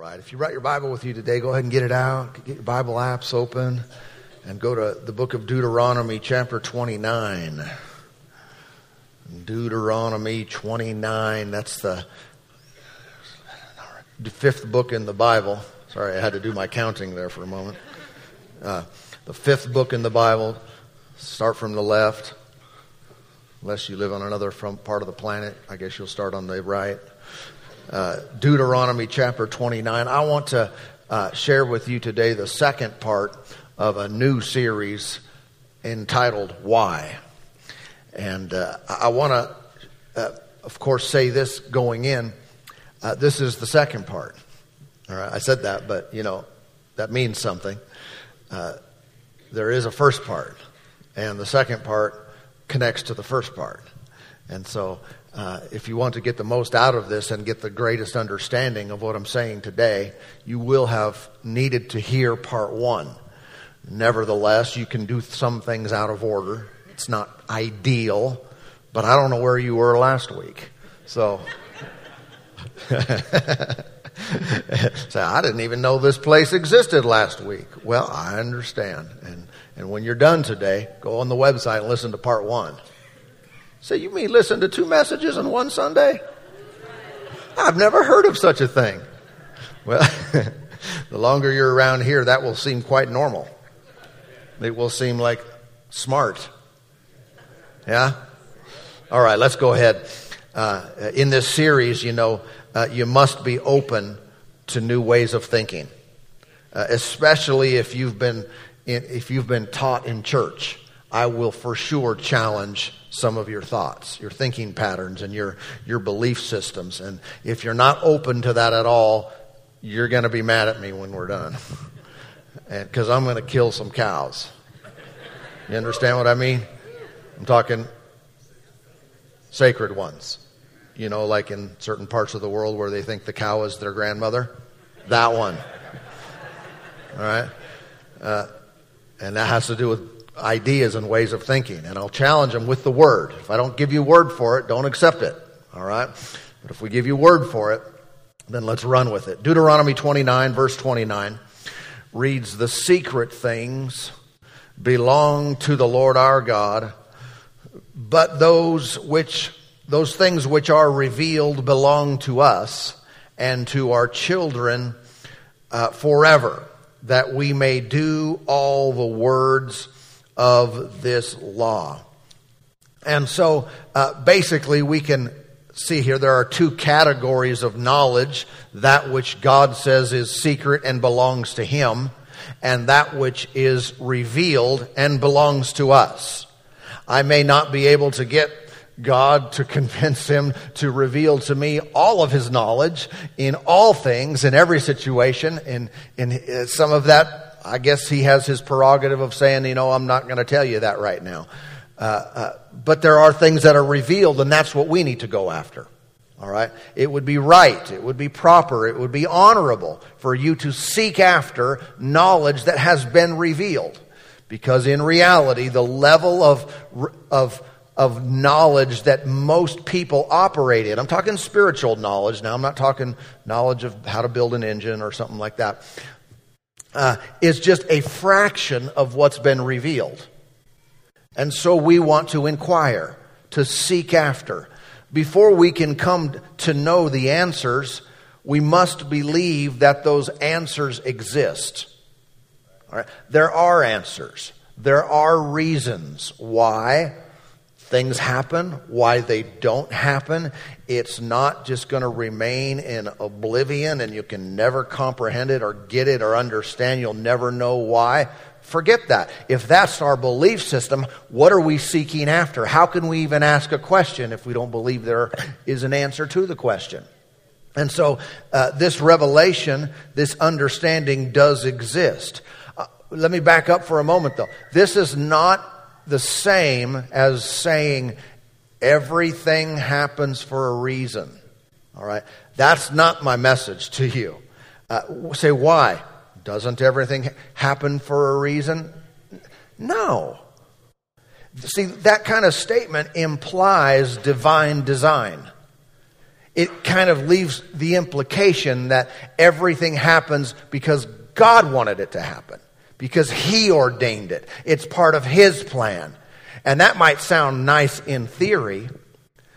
right? If you brought your Bible with you today, go ahead and get it out. Get your Bible apps open and go to the book of Deuteronomy chapter 29. Deuteronomy 29, that's the fifth book in the Bible. Sorry, I had to do my counting there for a moment. The fifth book in the Bible. Start from the left. Unless you live on another part of the planet, I guess you'll start on the right. Deuteronomy chapter 29. I want to share with you today the second part of a new series entitled Why. And I want to, of course, say this going in. This is the second part. All right, I said that, but, you know, that means something. There is a first part, and the second part connects to the first part. And so if you want to get the most out of this and get the greatest understanding of what I'm saying today, you will have needed to hear part one. Nevertheless, you can do some things out of order. It's not ideal, but I don't know where you were last week. So, so I didn't even know this place existed last week. Well, I understand. And when you're done today, go on the website and listen to part one. So you mean listen to two messages on one Sunday? I've never heard of such a thing. Well, the longer you're around here, that will seem quite normal. It will seem like smart. Yeah? All right, let's go ahead. In this series, you know, you must be open to new ways of thinking, especially if you've been taught in church. I will for sure challenge some of your thoughts, your thinking patterns, and your belief systems. And if you're not open to that at all, you're going to be mad at me when we're done, because I'm going to kill some cows. You understand what I mean? I'm talking sacred ones. You know, like in certain parts of the world where they think the cow is their grandmother. That one. All right? And that has to do with ideas and ways of thinking, and I'll challenge them with the word. If I don't give you word for it, don't accept it, all right? But if we give you word for it, then let's run with it. Deuteronomy 29, verse 29, reads, "The secret things belong to the Lord our God, but those things which are revealed belong to us and to our children forever, that we may do all the words of this law." And so basically we can see here there are two categories of knowledge: that which God says is secret and belongs to him, and that which is revealed and belongs to us. I may not be able to get God to convince him to reveal to me all of his knowledge in all things, in every situation, in some of that. I guess he has his prerogative of saying, you know, I'm not going to tell you that right now. But there are things that are revealed, and that's what we need to go after. All right? It would be right, it would be proper, it would be honorable for you to seek after knowledge that has been revealed. Because in reality, the level of knowledge that most people operate in, I'm talking spiritual knowledge now, I'm not talking knowledge of how to build an engine or something like that, is just a fraction of what's been revealed. And so we want to inquire, to seek after. Before we can come to know the answers, we must believe that those answers exist. All right? There are answers. There are reasons why things happen, why they don't happen. It's not just going to remain in oblivion and you can never comprehend it or get it or understand. You'll never know why. Forget that. If that's our belief system, what are we seeking after? How can we even ask a question if we don't believe there is an answer to the question? And so this revelation, this understanding does exist. Let me back up for a moment, though. This is not the same as saying everything happens for a reason. All right? That's not my message to you. Say, why? Doesn't everything happen for a reason? No. See, that kind of statement implies divine design. it kind of leaves the implication that everything happens because God wanted it to happen, because he ordained it. It's part of his plan. And that might sound nice in theory,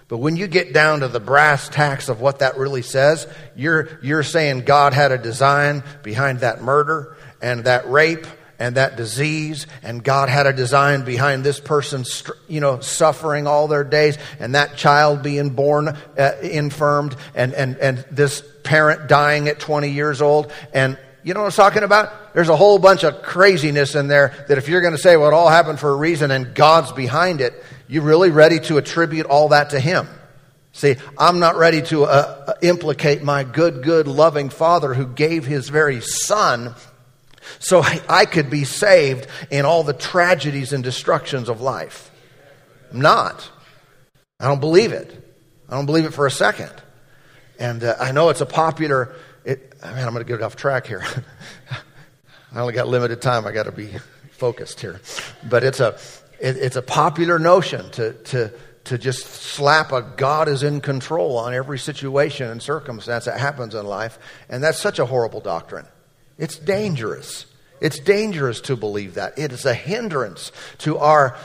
but when you get down to the brass tacks of what that really says, you're saying God had a design behind that murder and that rape and that disease, and God had a design behind this person's, suffering all their days, and that child being born infirmed, and this parent dying at 20 years old, and you know what I'm talking about? There's a whole bunch of craziness in there that if you're going to say, well, it all happened for a reason and God's behind it, you're really ready to attribute all that to him. See, I'm not ready to implicate my good, loving Father who gave his very son so I could be saved in all the tragedies and destructions of life. I'm not. I don't believe it. I don't believe it for a second. And I know it's a popular... I'm going to get off track here. I only got limited time. I got to be focused here. But it's a popular notion to just slap a God is in control on every situation and circumstance that happens in life. And that's such a horrible doctrine. It's dangerous. It's dangerous to believe that. It is a hindrance to our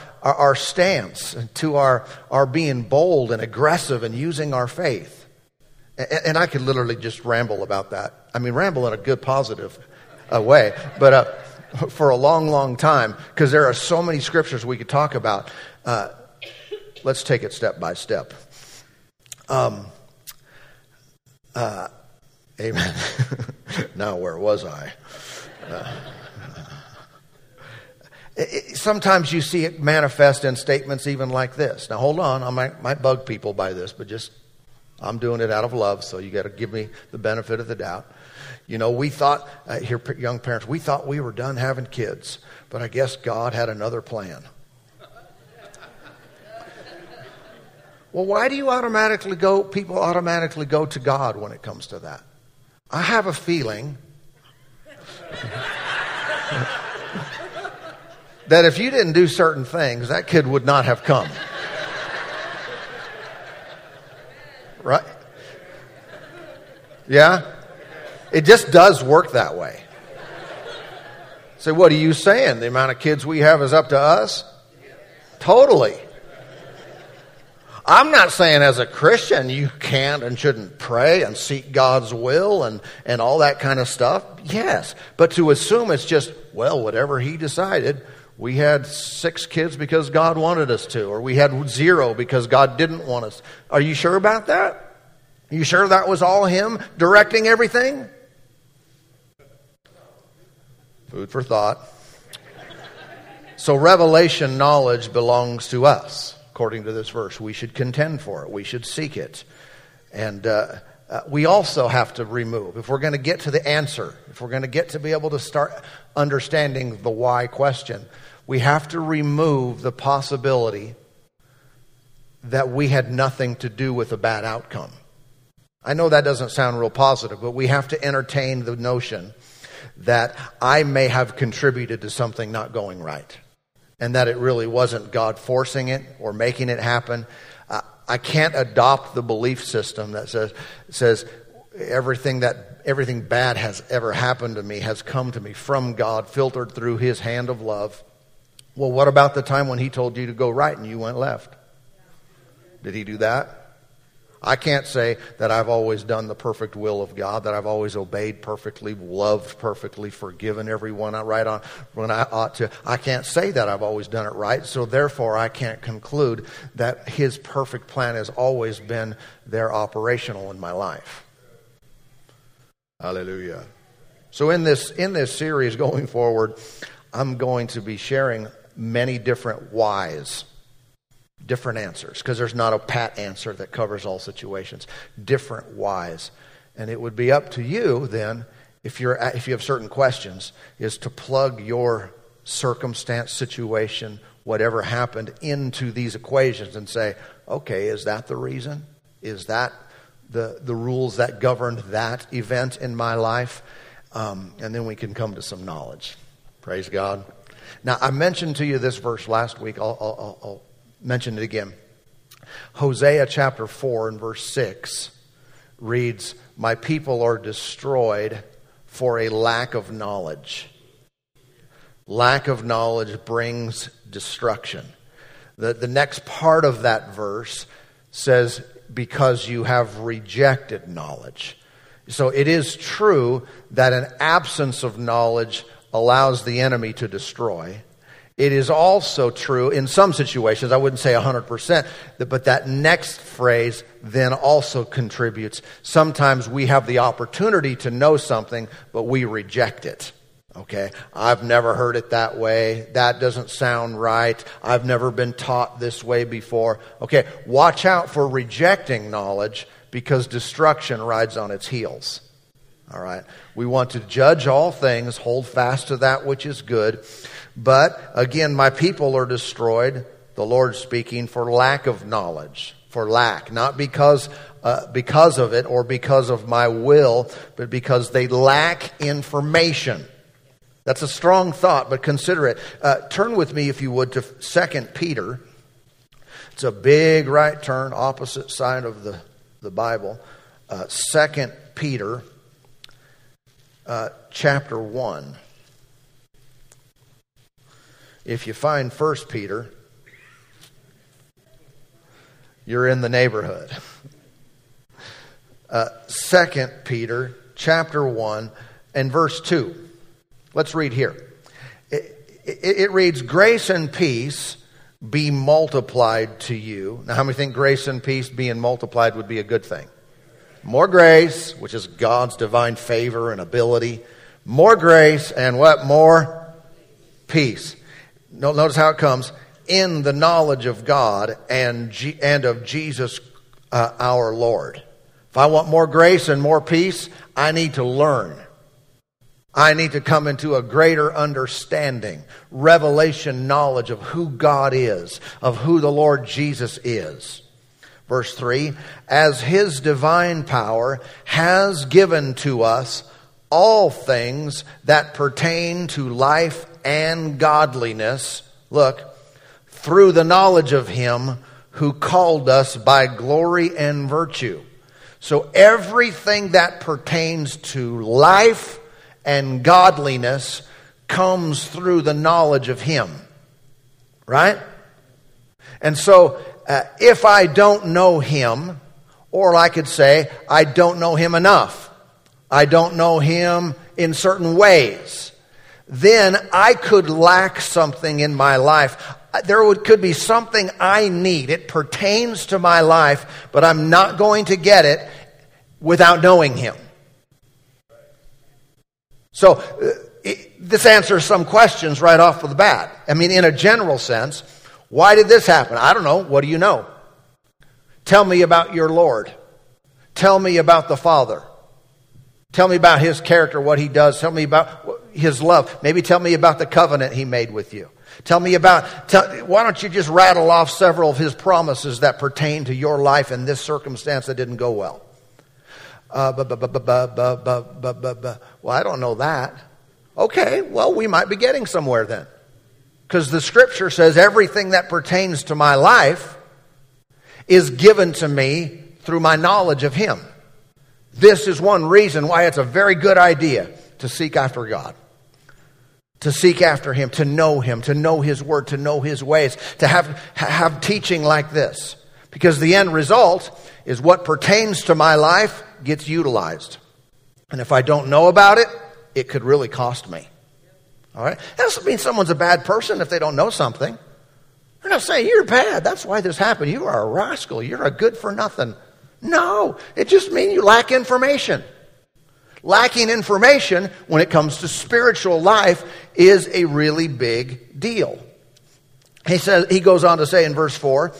stance, to our being bold and aggressive and using our faith. And I could literally just ramble about that. I mean, ramble in a good, positive way, but for a long, long time, because there are so many scriptures we could talk about. Let's take it step by step. Amen. Now, where was I? Sometimes you see it manifest in statements even like this. Now, hold on. I might bug people by this, but just... I'm doing it out of love, so you got to give me the benefit of the doubt. We thought, here, young parents, we thought we were done having kids, but I guess God had another plan. Well, why do you people automatically go to God when it comes to that? I have a feeling that if you didn't do certain things, that kid would not have come. Right? Yeah? It just does work that way. So what are you saying? The amount of kids we have is up to us? Totally. I'm not saying as a Christian you can't and shouldn't pray and seek God's will and all that kind of stuff. Yes. But to assume it's just, well, whatever he decided... We had 6 kids because God wanted us to, or we had 0 because God didn't want us. Are you sure about that? Are you sure that was all him directing everything? Food for thought. So revelation knowledge belongs to us, according to this verse. We should contend for it. We should seek it. And we also have to remove, if we're going to get to the answer, if we're going to get to be able to start understanding the why question, we have to remove the possibility that we had nothing to do with a bad outcome. I know that doesn't sound real positive, but we have to entertain the notion that I may have contributed to something not going right, and that it really wasn't God forcing it or making it happen. I can't adopt the belief system that says everything bad has ever happened to me has come to me from God, filtered through his hand of love. Well, what about the time when he told you to go right and you went left? Did he do that? I can't say that I've always done the perfect will of God, that I've always obeyed perfectly, loved perfectly, forgiven everyone right on when I ought to. I can't say that I've always done it right, so therefore I can't conclude that his perfect plan has always been there operational in my life. Hallelujah. So in this series going forward, I'm going to be sharing many different whys, different answers, because there's not a pat answer that covers all situations. Different whys. And it would be up to you then, if you have certain questions, is to plug your circumstance, situation, whatever happened into these equations and say, okay, is that the reason? Is that the rules that governed that event in my life, and then we can come to some knowledge. Praise God. Now, I mentioned to you this verse last week. I'll mention it again. Hosea chapter 4 and verse 6 reads, "My people are destroyed for a lack of knowledge." Lack of knowledge brings destruction. The next part of that verse says, "Because you have rejected knowledge." So it is true that an absence of knowledge allows the enemy to destroy. It is also true in some situations, I wouldn't say 100%, but that next phrase then also contributes. Sometimes we have the opportunity to know something, but we reject it. Okay, I've never heard it that way. That doesn't sound right. I've never been taught this way before. Okay, watch out for rejecting knowledge, because destruction rides on its heels. All right, we want to judge all things, hold fast to that which is good. But again, my people are destroyed, the Lord speaking, for lack of knowledge, for lack, not because of it or because of my will, but because they lack information. That's a strong thought, but consider it. Turn with me, if you would, to 2 Peter. It's a big right turn, opposite side of the Bible. 2 Peter chapter 1. If you find 1 Peter, you're in the neighborhood. 2 Peter chapter 1 and verse 2. Let's read here. It reads, "Grace and peace be multiplied to you." Now, how many think grace and peace being multiplied would be a good thing? More grace, which is God's divine favor and ability. More grace and what? More peace. Notice how it comes. In the knowledge of God and of Jesus our Lord. If I want more grace and more peace, I need to learn. I need to come into a greater understanding, revelation, knowledge of who God is, of who the Lord Jesus is. Verse 3, "As his divine power has given to us all things that pertain to life and godliness," look, "through the knowledge of him who called us by glory and virtue." So everything that pertains to life and godliness comes through the knowledge of him, right? And so if I don't know him, or I could say, I don't know him enough, I don't know him in certain ways, then I could lack something in my life. Could be something I need. It pertains to my life, but I'm not going to get it without knowing him. So this answers some questions right off of the bat. I mean, in a general sense, why did this happen? I don't know. What do you know? Tell me about your Lord. Tell me about the Father. Tell me about his character, what he does. Tell me about his love. Maybe tell me about the covenant he made with you. Why don't you just rattle off several of his promises that pertain to your life in this circumstance that didn't go well? Well, I don't know that. Okay, well, we might be getting somewhere then. Because the scripture says everything that pertains to my life is given to me through my knowledge of him. This is one reason why it's a very good idea to seek after God. To seek after him, to know his word, to know his ways, to have teaching like this. Because the end result is what pertains to my life gets utilized. And if I don't know about it, it could really cost me. All right? That doesn't mean someone's a bad person if they don't know something. They're not saying, you're bad, that's why this happened. You are a rascal, you're a good for nothing. No, it just means you lack information. Lacking information when it comes to spiritual life is a really big deal. He goes on to say in verse 4,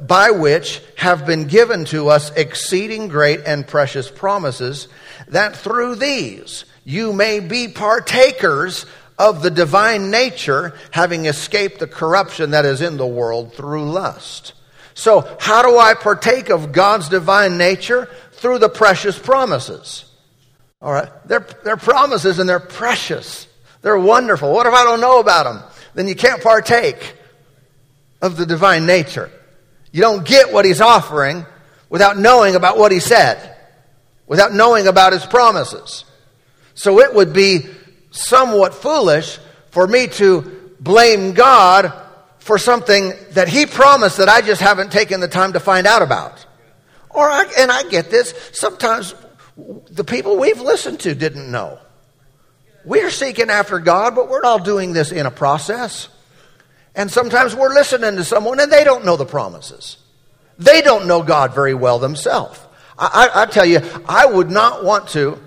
"By which have been given to us exceeding great and precious promises, that through these you may be partakers of the divine nature, having escaped the corruption that is in the world through lust." So how do I partake of God's divine nature? Through the precious promises. All right, they're promises and they're precious. They're wonderful. What if I don't know about them? Then you can't partake of the divine nature. You don't get what he's offering. without knowing about what he said, without knowing about his promises. So it would be somewhat foolish for me to blame God for something that he promised that I just haven't taken the time to find out about. And I get this, sometimes the people we've listened to didn't know. We're seeking after God, but we're not doing this in a process. And sometimes we're listening to someone and they don't know the promises. They don't know God very well themselves. I tell you, I would not want to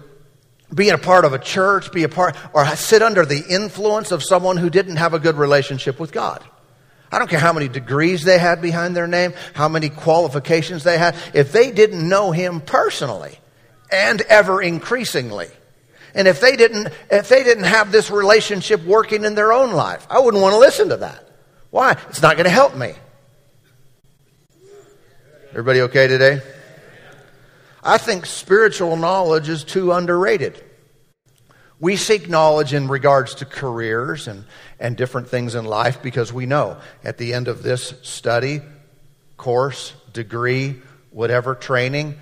be a part of a church, or sit under the influence of someone who didn't have a good relationship with God. I don't care how many degrees they had behind their name, how many qualifications they had. If they didn't know him personally and ever increasingly, and if they didn't have this relationship working in their own life, I wouldn't want to listen to that. Why? It's not going to help me. Everybody okay today? I think spiritual knowledge is too underrated. We seek knowledge in regards to careers and different things in life because we know at the end of this study, course, degree, whatever, training,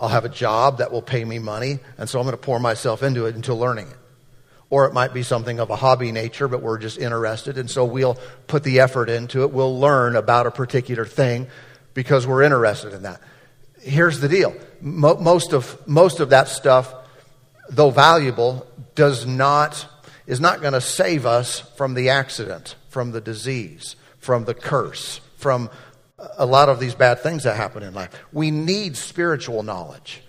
I'll have a job that will pay me money, and so I'm going to pour myself into it until learning it. Or it might be something of a hobby nature, but we're just interested, and so we'll put the effort into it. We'll learn about a particular thing because we're interested in that. Here's the deal. Most of that stuff, though valuable, is not going to save us from the accident, from the disease, from the curse, from a lot of these bad things that happen in life. We need spiritual knowledge.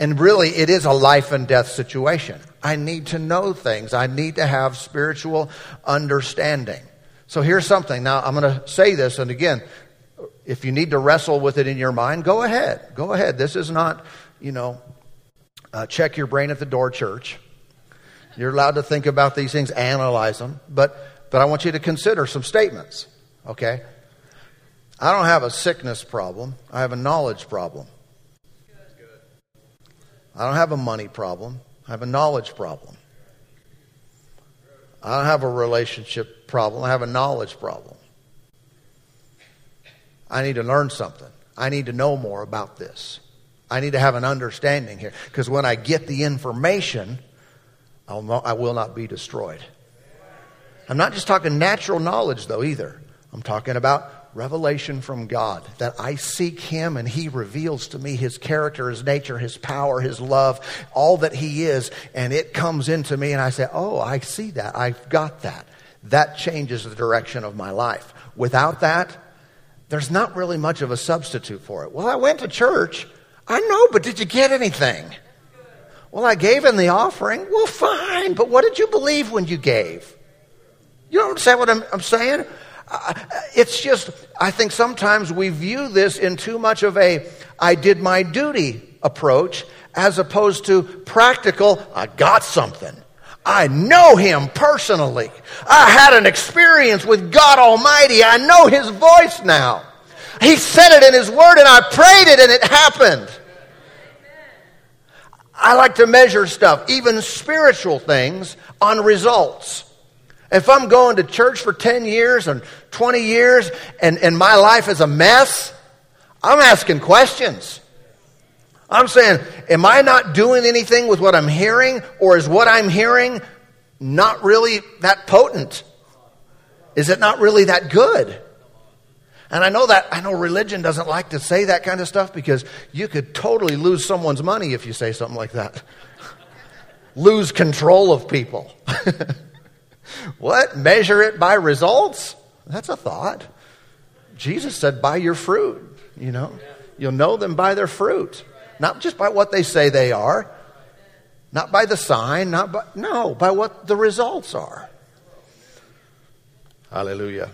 And really, it is a life and death situation. I need to know things. I need to have spiritual understanding. So here's something. Now, I'm going to say this, and again, if you need to wrestle with it in your mind, go ahead. Go ahead. This is not, check your brain at the door church. You're allowed to think about these things, analyze them. But I want you to consider some statements, okay? I don't have a sickness problem. I have a knowledge problem. I don't have a money problem. I have a knowledge problem. I don't have a relationship problem. I have a knowledge problem. I need to learn something. I need to know more about this. I need to have an understanding here. Because when I get the information, I will not be destroyed. I'm not just talking natural knowledge, though, either. I'm talking about revelation from God, that I seek him and he reveals to me his character, his nature, his power, his love, all that he is, and it comes into me and I say, oh, I see that. I've got that. That changes the direction of my life. Without that, there's not really much of a substitute for it. Well, I went to church. I know, but did you get anything? Well, I gave in the offering. Well, fine, but what did you believe when you gave? You understand what I'm saying? It's just, I think sometimes we view this in too much of a I did my duty approach as opposed to practical, I got something. I know him personally. I had an experience with God Almighty. I know his voice now. He said it in his word and I prayed it and it happened. I like to measure stuff, even spiritual things, on results. If I'm going to church for 10 years and 20 years and my life is a mess, I'm asking questions. I'm saying, am I not doing anything with what I'm hearing, or is what I'm hearing not really that potent? Is it not really that good? And I know religion doesn't like to say that kind of stuff because you could totally lose someone's money if you say something like that. Lose control of people. What? Measure it by results? That's a thought. Jesus said, by your fruit, You'll know them by their fruit. Not just by what they say they are. Not by the sign. By what the results are. Hallelujah.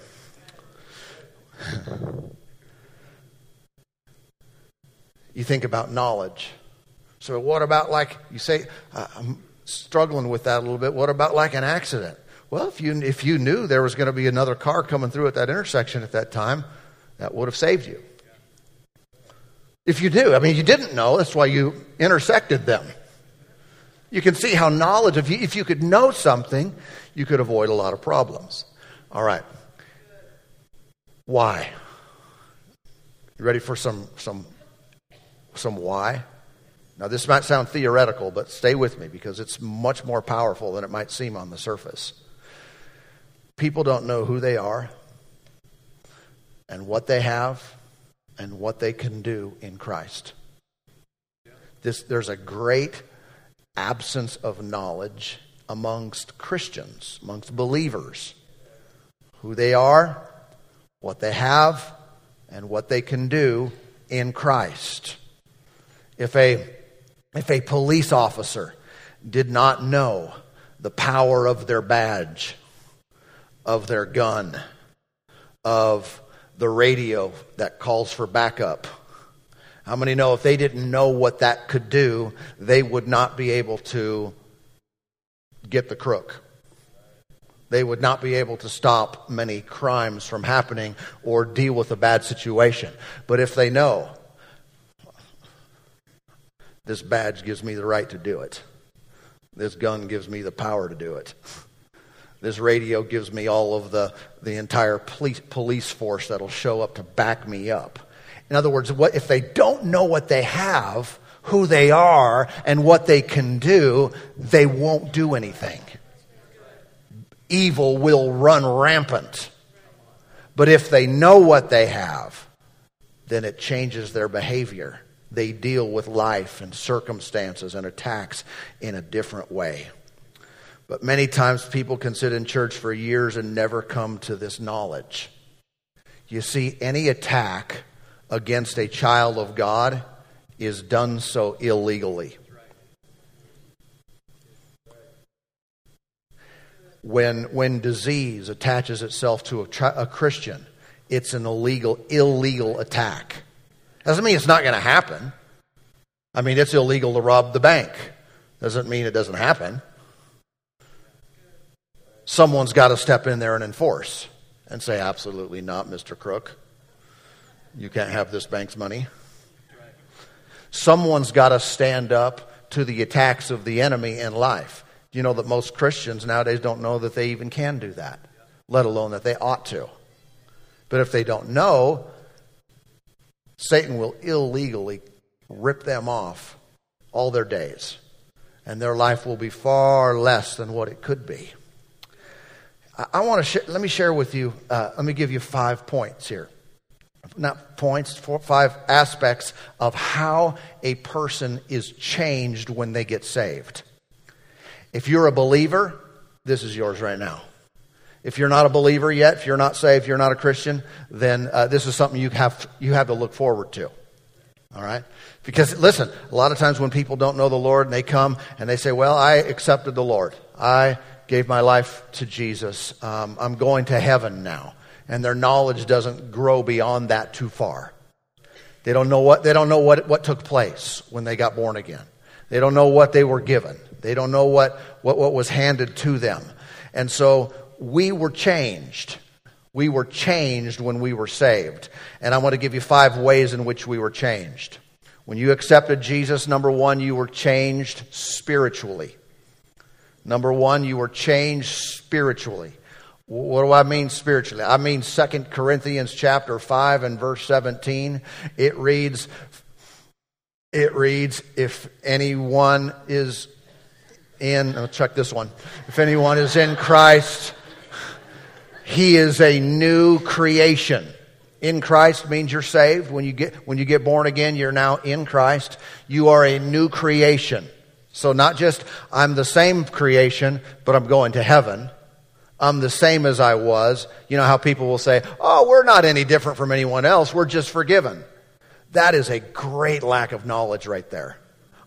You think about knowledge. So what about you say, I'm struggling with that a little bit. What about an accident? Well, if you knew there was going to be another car coming through at that intersection at that time, that would have saved you. If you do, you didn't know. That's why you intersected them. You can see how knowledge, if you could know something, you could avoid a lot of problems. All right. Why? You ready for some some why. Now, this might sound theoretical, but stay with me because it's much more powerful than it might seem on the surface. People don't know who they are and what they have and what they can do in Christ. There's a great absence of knowledge amongst Christians, amongst believers, who they are, what they have, and what they can do in Christ. If a police officer did not know the power of their badge, of their gun, of the radio that calls for backup, how many know if they didn't know what that could do, they would not be able to get the crook? They would not be able to stop many crimes from happening or deal with a bad situation. But if they know, this badge gives me the right to do it. This gun gives me the power to do it. This radio gives me all of the entire police force that'll show up to back me up. In other words, what if they don't know what they have, who they are, and what they can do, they won't do anything. Evil will run rampant. But if they know what they have, then it changes their behavior. They deal with life and circumstances and attacks in a different way. But many times people can sit in church for years and never come to this knowledge. You see, any attack against a child of God is done so illegally. When disease attaches itself to a Christian, it's an illegal attack. Doesn't mean it's not going to happen. I mean, it's illegal to rob the bank. Doesn't mean it doesn't happen. Someone's got to step in there and enforce and say, absolutely not, Mr. Crook. You can't have this bank's money. Someone's got to stand up to the attacks of the enemy in life. You know that most Christians nowadays don't know that they even can do that, let alone that they ought to. But if they don't know, Satan will illegally rip them off all their days, and their life will be far less than what it could be. I want to let me share with you. Let me give you 5 points here, not points, 5 aspects of how a person is changed when they get saved. If you're a believer, this is yours right now. If you're not a believer yet, if you're not saved, if you're not a Christian, then this is something you have to look forward to. All right? Because, listen, a lot of times when people don't know the Lord and they come and they say, well, I accepted the Lord. I gave my life to Jesus. I'm going to heaven now. And their knowledge doesn't grow beyond that too far. They don't know what took place when they got born again. They don't know what they were given. They don't know what was handed to them. And so we were changed. We were changed when we were saved. And I want to give you 5 ways in which we were changed. When you accepted Jesus, number 1, you were changed spiritually. Number 1, you were changed spiritually. What do I mean spiritually? I mean 2 Corinthians chapter 5 and verse 17. It reads, if anyone is if anyone is in Christ, he is a new creation. In Christ means you're saved. When you get born again, you're now in Christ. You are a new creation. So not just I'm the same creation, but I'm going to heaven. I'm the same as I was. You know how people will say, oh, we're not any different from anyone else. We're just forgiven. That is a great lack of knowledge right there.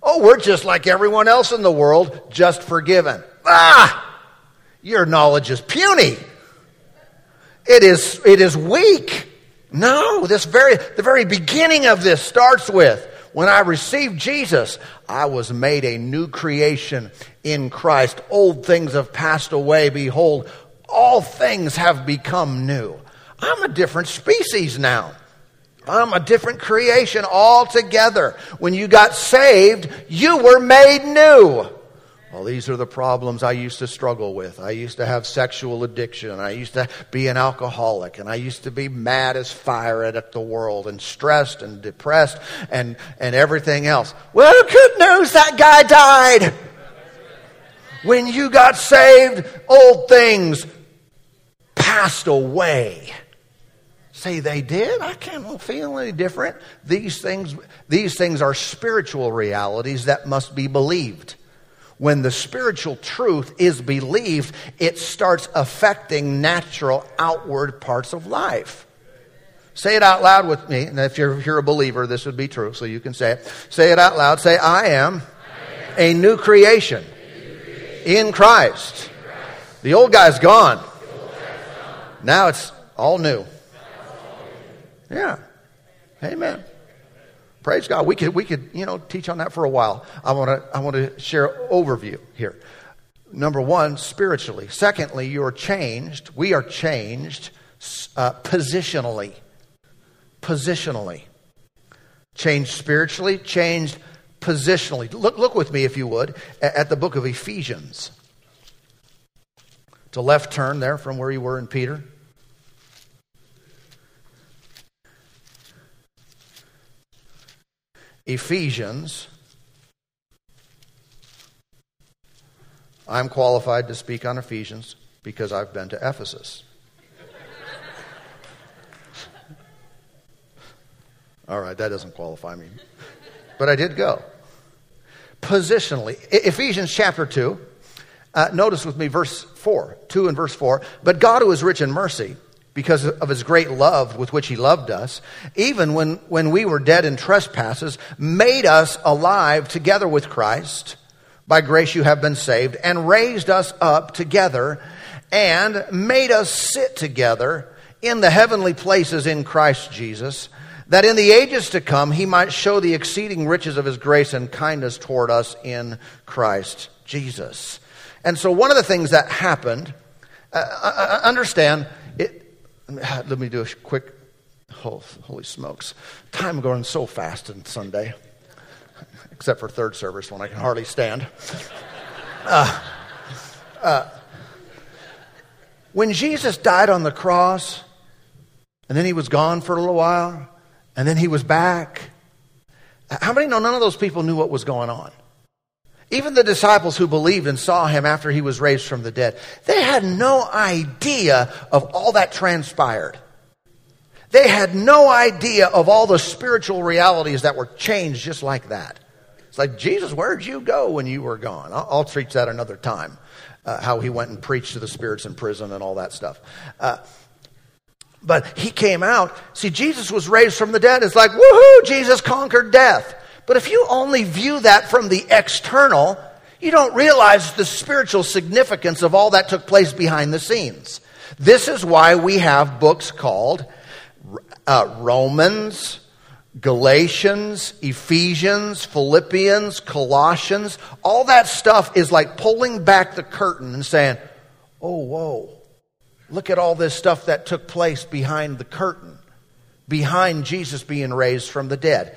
Oh, we're just like everyone else in the world, just forgiven. Your knowledge is puny. It is weak. No, the very beginning of this starts with, when I received Jesus, I was made a new creation in Christ. Old things have passed away. Behold, all things have become new. I'm a different species now. I'm a different creation altogether. When you got saved, you were made new. Well, these are the problems I used to struggle with. I used to have sexual addiction. I used to be an alcoholic. And I used to be mad as fire at the world and stressed and depressed and everything else. Well, good news, that guy died. When you got saved, old things passed away. Say they did? I can't feel any different. These things are spiritual realities that must be believed. When the spiritual truth is believed, it starts affecting natural outward parts of life. Say it out loud with me. And if you're a believer, this would be true, so you can say it. Say it out loud. Say, I am a new creation in Christ. The old guy's gone. Now it's all new. Yeah. Amen. Praise God. We could teach on that for a while. I want to share an overview here. Number one, spiritually. Secondly, you're changed. We are changed positionally. Positionally. Changed spiritually, changed positionally. Look with me, if you would, at the book of Ephesians. It's a left turn there from where you were in Peter. Ephesians. I'm qualified to speak on Ephesians because I've been to Ephesus. All right, that doesn't qualify me. But I did go. Positionally, Ephesians chapter 2. Notice with me verse 4. 2 and verse 4. But God, who is rich in mercy, because of his great love with which he loved us, even when we were dead in trespasses, made us alive together with Christ. By grace you have been saved, and raised us up together, and made us sit together in the heavenly places in Christ Jesus, that in the ages to come he might show the exceeding riches of his grace and kindness toward us in Christ Jesus. And so one of the things that happened, understand... Let me do a quick, holy smokes. Time going so fast on Sunday. Except for third service when I can hardly stand. When Jesus died on the cross, and then he was gone for a little while, and then he was back. How many know none of those people knew what was going on? Even the disciples who believed and saw him after he was raised from the dead, they had no idea of all that transpired. They had no idea of all the spiritual realities that were changed just like that. It's like, Jesus, where'd you go when you were gone? I'll teach that another time, how he went and preached to the spirits in prison and all that stuff. But he came out. See, Jesus was raised from the dead. It's like, woohoo, Jesus conquered death. But if you only view that from the external, you don't realize the spiritual significance of all that took place behind the scenes. This is why we have books called Romans, Galatians, Ephesians, Philippians, Colossians. All that stuff is like pulling back the curtain and saying, oh, whoa, look at all this stuff that took place behind the curtain, behind Jesus being raised from the dead.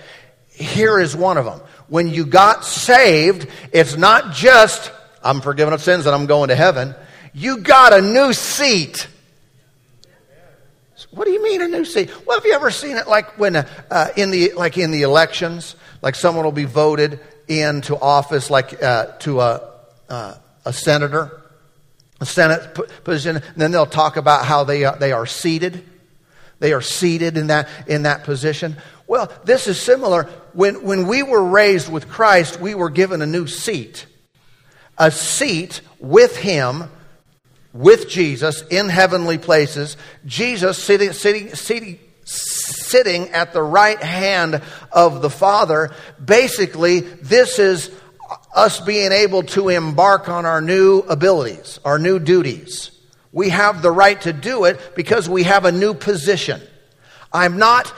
Here is one of them. When you got saved, it's not just, I'm forgiven of sins and I'm going to heaven. You got a new seat. So what do you mean a new seat? Well, have you ever seen it like when in the elections, like someone will be voted into office, like to a senator, a Senate position, and then they'll talk about how they are seated. They are seated in that position. Well, this is similar. When we were raised with Christ, we were given a new seat. A seat with him, with Jesus, in heavenly places. Jesus sitting at the right hand of the Father. Basically, this is us being able to embark on our new abilities, our new duties. We have the right to do it because we have a new position. I'm not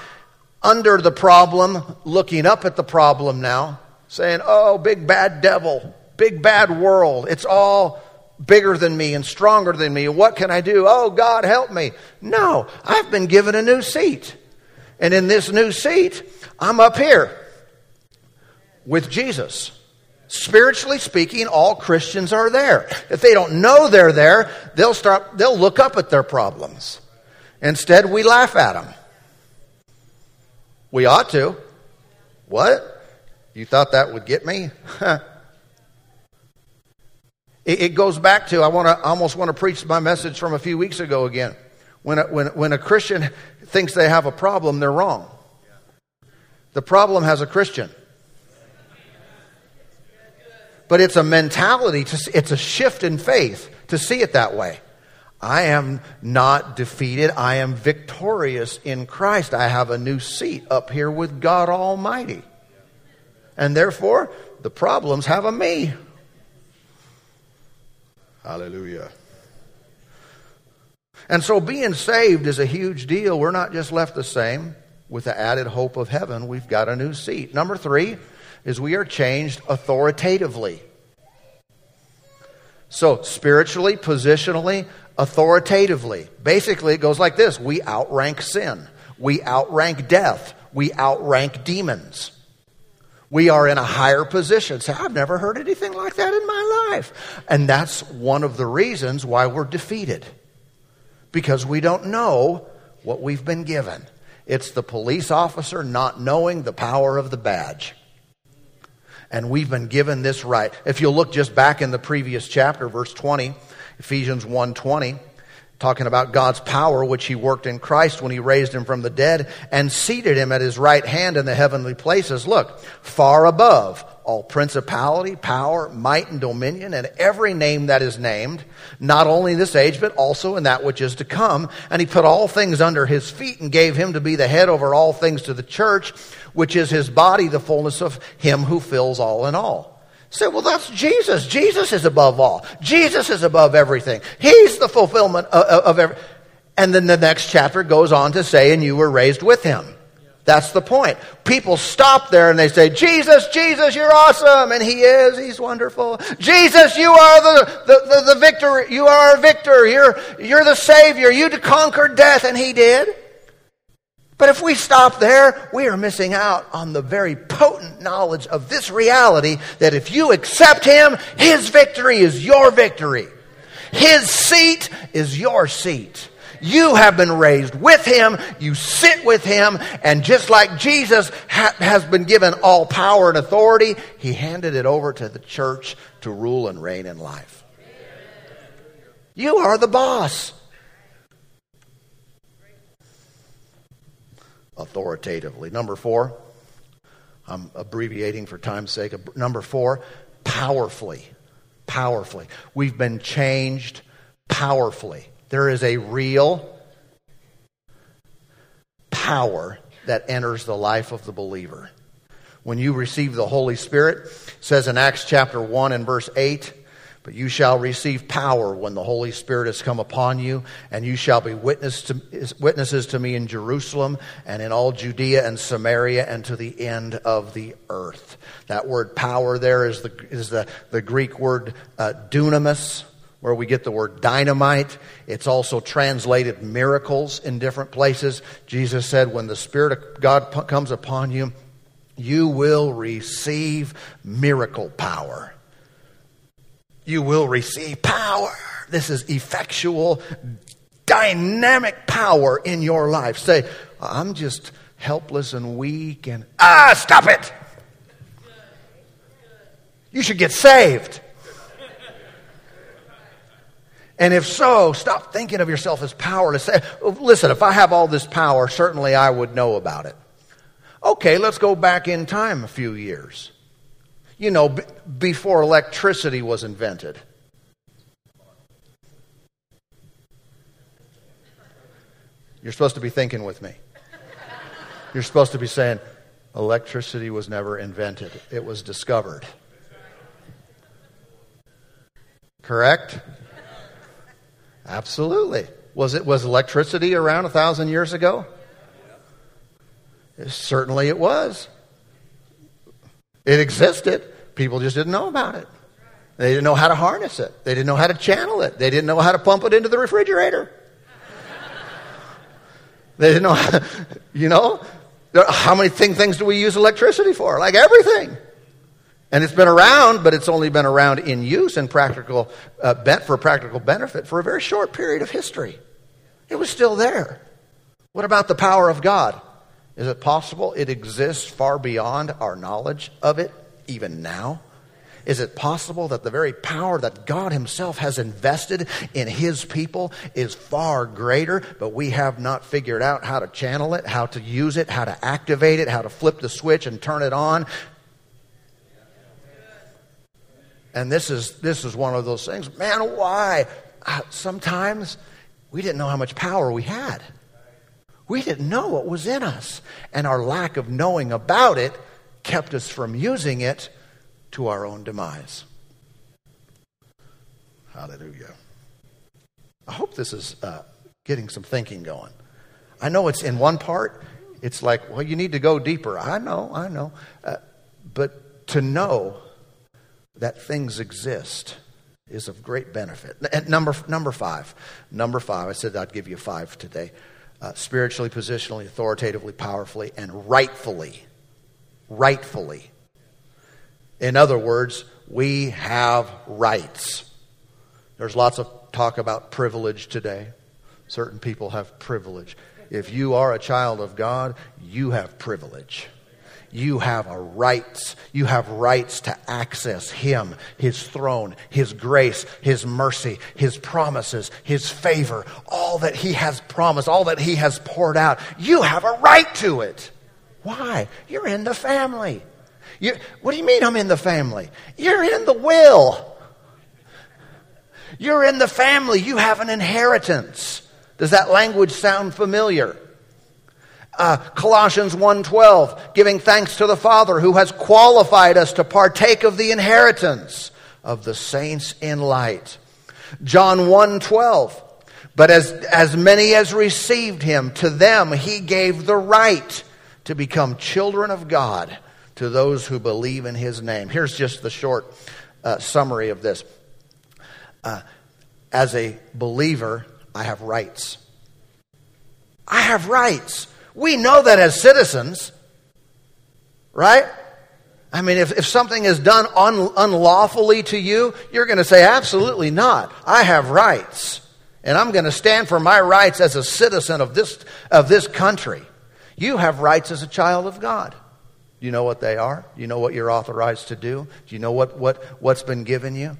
under the problem, looking up at the problem now, saying, oh, big bad devil, big bad world. It's all bigger than me and stronger than me. What can I do? Oh, God, help me. No, I've been given a new seat. And in this new seat, I'm up here with Jesus, Spiritually speaking, all Christians are there. If they don't know they're there, they'll look up at their problems. Instead, we laugh at them. We ought to. What? You thought that would get me? It goes back to, I almost want to preach my message from a few weeks ago again. When a Christian thinks they have a problem, they're wrong. The problem has a Christian. But it's a mentality, it's a shift in faith to see it that way. I am not defeated. I am victorious in Christ. I have a new seat up here with God Almighty. And therefore, the problems have a me. Hallelujah. And so being saved is a huge deal. We're not just left the same with the added hope of heaven. We've got a new seat. Number 3 is we are changed authoritatively. So spiritually, positionally, authoritatively. Basically, it goes like this. We outrank sin. We outrank death. We outrank demons. We are in a higher position. Say, I've never heard anything like that in my life. And that's one of the reasons why we're defeated. Because we don't know what we've been given. It's the police officer not knowing the power of the badge. And we've been given this right. If you'll look just back in the previous chapter, verse 20, Ephesians 1:20, talking about God's power, which he worked in Christ when he raised him from the dead and seated him at his right hand in the heavenly places. Look, far above all principality, power, might, and dominion, and every name that is named, not only in this age, but also in that which is to come. And he put all things under his feet and gave him to be the head over all things to the church, which is his body, the fullness of him who fills all in all. Say, well, that's Jesus. Jesus is above all. Jesus is above everything. He's the fulfillment of every. And then the next chapter goes on to say, and you were raised with him. That's the point. People stop there and they say, Jesus, Jesus, you're awesome. And he is. He's wonderful. Jesus, you are the victor. You are a victor. You're the Savior. You conquered death. And he did. But if we stop there, we are missing out on the very potent knowledge of this reality that if you accept him, his victory is your victory. His seat is your seat. You have been raised with him. You sit with him. And just like Jesus has been given all power and authority, he handed it over to the church to rule and reign in life. You are the boss. Authoritatively. Number 4, I'm abbreviating for time's sake. Number 4, powerfully. Powerfully. We've been changed powerfully. There is a real power that enters the life of the believer. When you receive the Holy Spirit, it says in Acts chapter 1 and verse 8, but you shall receive power when the Holy Spirit has come upon you, and you shall be witnesses to me in Jerusalem and in all Judea and Samaria and to the end of the earth. That word power there is the Greek word dunamis, where we get the word dynamite. It's also translated miracles in different places. Jesus said, when the Spirit of God comes upon you, you will receive miracle power. You will receive power. This is effectual, dynamic power in your life. Say, I'm just helpless and weak and... stop it! You should get saved. And if so, stop thinking of yourself as powerless. Listen, if I have all this power, certainly I would know about it. Okay, let's go back in time a few years. You know, before electricity was invented. You're supposed to be thinking with me. You're supposed to be saying, electricity was never invented. It was discovered. Correct? Absolutely. Was electricity around 1,000 years ago? Certainly it was. It existed. People just didn't know about it. They didn't know how to harness it. They didn't know how to channel it. They didn't know how to pump it into the refrigerator. They didn't know how to, how many things do we use electricity for? Like everything. And it's been around, but it's only been around in use and practical benefit for a very short period of history. It was still there. What about the power of God? Is it possible it exists far beyond our knowledge of it, even now? Is it possible that the very power that God himself has invested in his people is far greater, but we have not figured out how to channel it, how to use it, how to activate it, how to flip the switch and turn it on? And this is one of those things. Man, why? Sometimes we didn't know how much power we had. We didn't know what was in us. And our lack of knowing about it kept us from using it to our own demise. Hallelujah. I hope this is getting some thinking going. I know it's in one part. It's like, well, you need to go deeper. I know. But to know that things exist is of great benefit. And number five. I said I'd give you five today. Spiritually, positionally, authoritatively, powerfully, and rightfully. In other words, we have rights. There's lots of talk about privilege today. Certain people have privilege. If you are a child of God, you have privilege. You have a rights. You have rights to access him, his throne, his grace, his mercy, his promises, his favor, all that he has promised, all that he has poured out. You have a right to it. Why? You're in the family. What do you mean I'm in the family? You're in the will. You're in the family. You have an inheritance. Does that language sound familiar? Colossians 1:12, giving thanks to the Father who has qualified us to partake of the inheritance of the saints in light. John 1:12, but as many as received him, to them he gave the right to become children of God, to those who believe in his name. Here's just the short summary of this. As a believer, I have rights. I have rights. We know that as citizens, right? I mean, if something is done unlawfully to you, you're going to say, absolutely not. I have rights, and I'm going to stand for my rights as a citizen of this country. You have rights as a child of God. Do you know what they are? Do you know what you're authorized to do? Do you know what's been given you?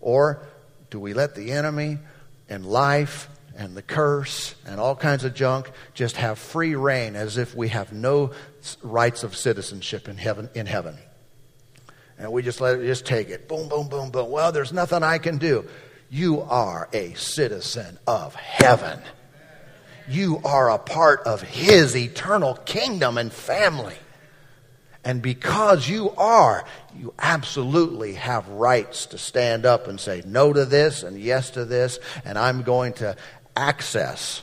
Or do we let the enemy and life and the curse and all kinds of junk just have free reign as if we have no rights of citizenship in heaven. And we just let it just take it. Boom, boom, boom, boom. Well, there's nothing I can do. You are a citizen of heaven. You are a part of his eternal kingdom and family. And because you are, you absolutely have rights to stand up and say no to this and yes to this, and I'm going to access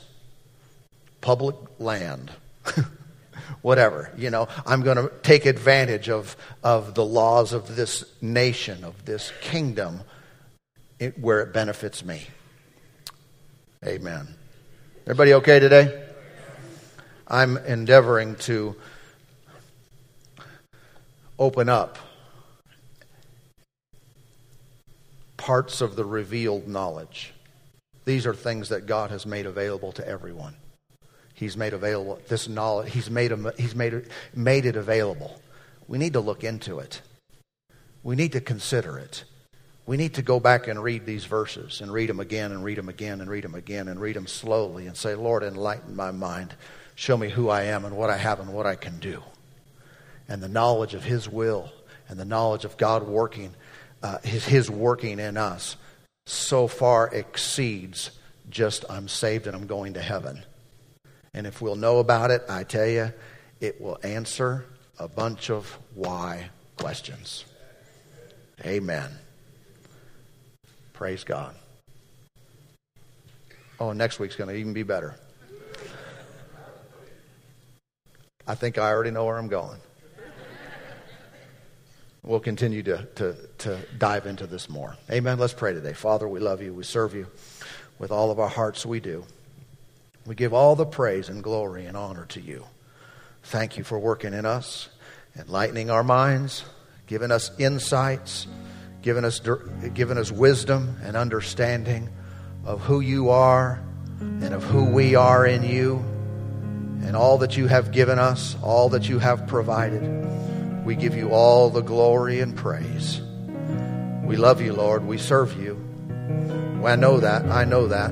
public land, whatever, you know, I'm going to take advantage of the laws of this nation, of this kingdom, where it benefits me. Amen. Everybody okay today? I'm endeavoring to open up parts of the revealed knowledge. These are things that God has made available to everyone. He's made available this knowledge. He's made it available. We need to look into it. We need to consider it. We need to go back and read these verses and read them again and read them again and read them again and read them slowly and say, Lord, enlighten my mind. Show me who I am and what I have and what I can do. And the knowledge of his will and the knowledge of God working, his working in us so far exceeds just I'm saved and I'm going to heaven. And if we'll know about it, I tell you, it will answer a bunch of why questions. Amen. Praise God. Oh, next week's going to even be better. I think I already know where I'm going. We'll continue to dive into this more. Amen. Let's pray today. Father, we love you. We serve you with all of our hearts. We do. We give all the praise and glory and honor to you. Thank you for working in us, enlightening our minds, given us insights, given us wisdom and understanding of who you are and of who we are in you and all that you have given us, all that you have provided. We give you all the glory and praise. We love you, Lord. We serve you. I know that. I know that.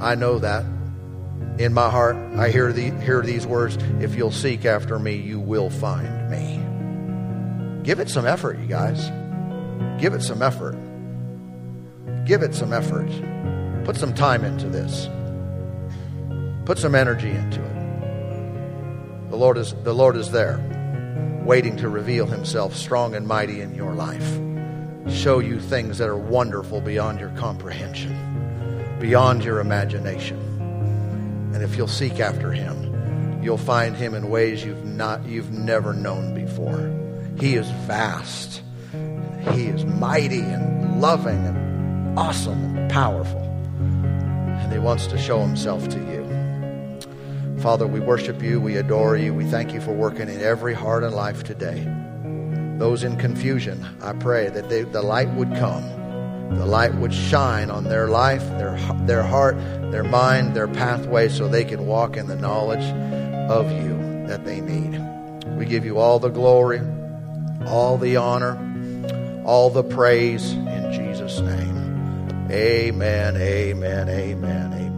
I know that. In my heart, I hear these words, if you'll seek after me, you will find me. Give it some effort, you guys. Give it some effort. Give it some effort. Put some time into this. Put some energy into it. The Lord is there, waiting to reveal himself strong and mighty in your life. Show you things that are wonderful beyond your comprehension, beyond your imagination. And if you'll seek after him, you'll find him in ways you've never known before. He is vast. He is mighty and loving and awesome and powerful. And he wants to show himself to you. Father, we worship you. We adore you. We thank you for working in every heart and life today. Those in confusion, I pray that the light would come. The light would shine on their life, their heart, their mind, their pathway, so they can walk in the knowledge of you that they need. We give you all the glory, all the honor, all the praise in Jesus' name. Amen, amen, amen, amen.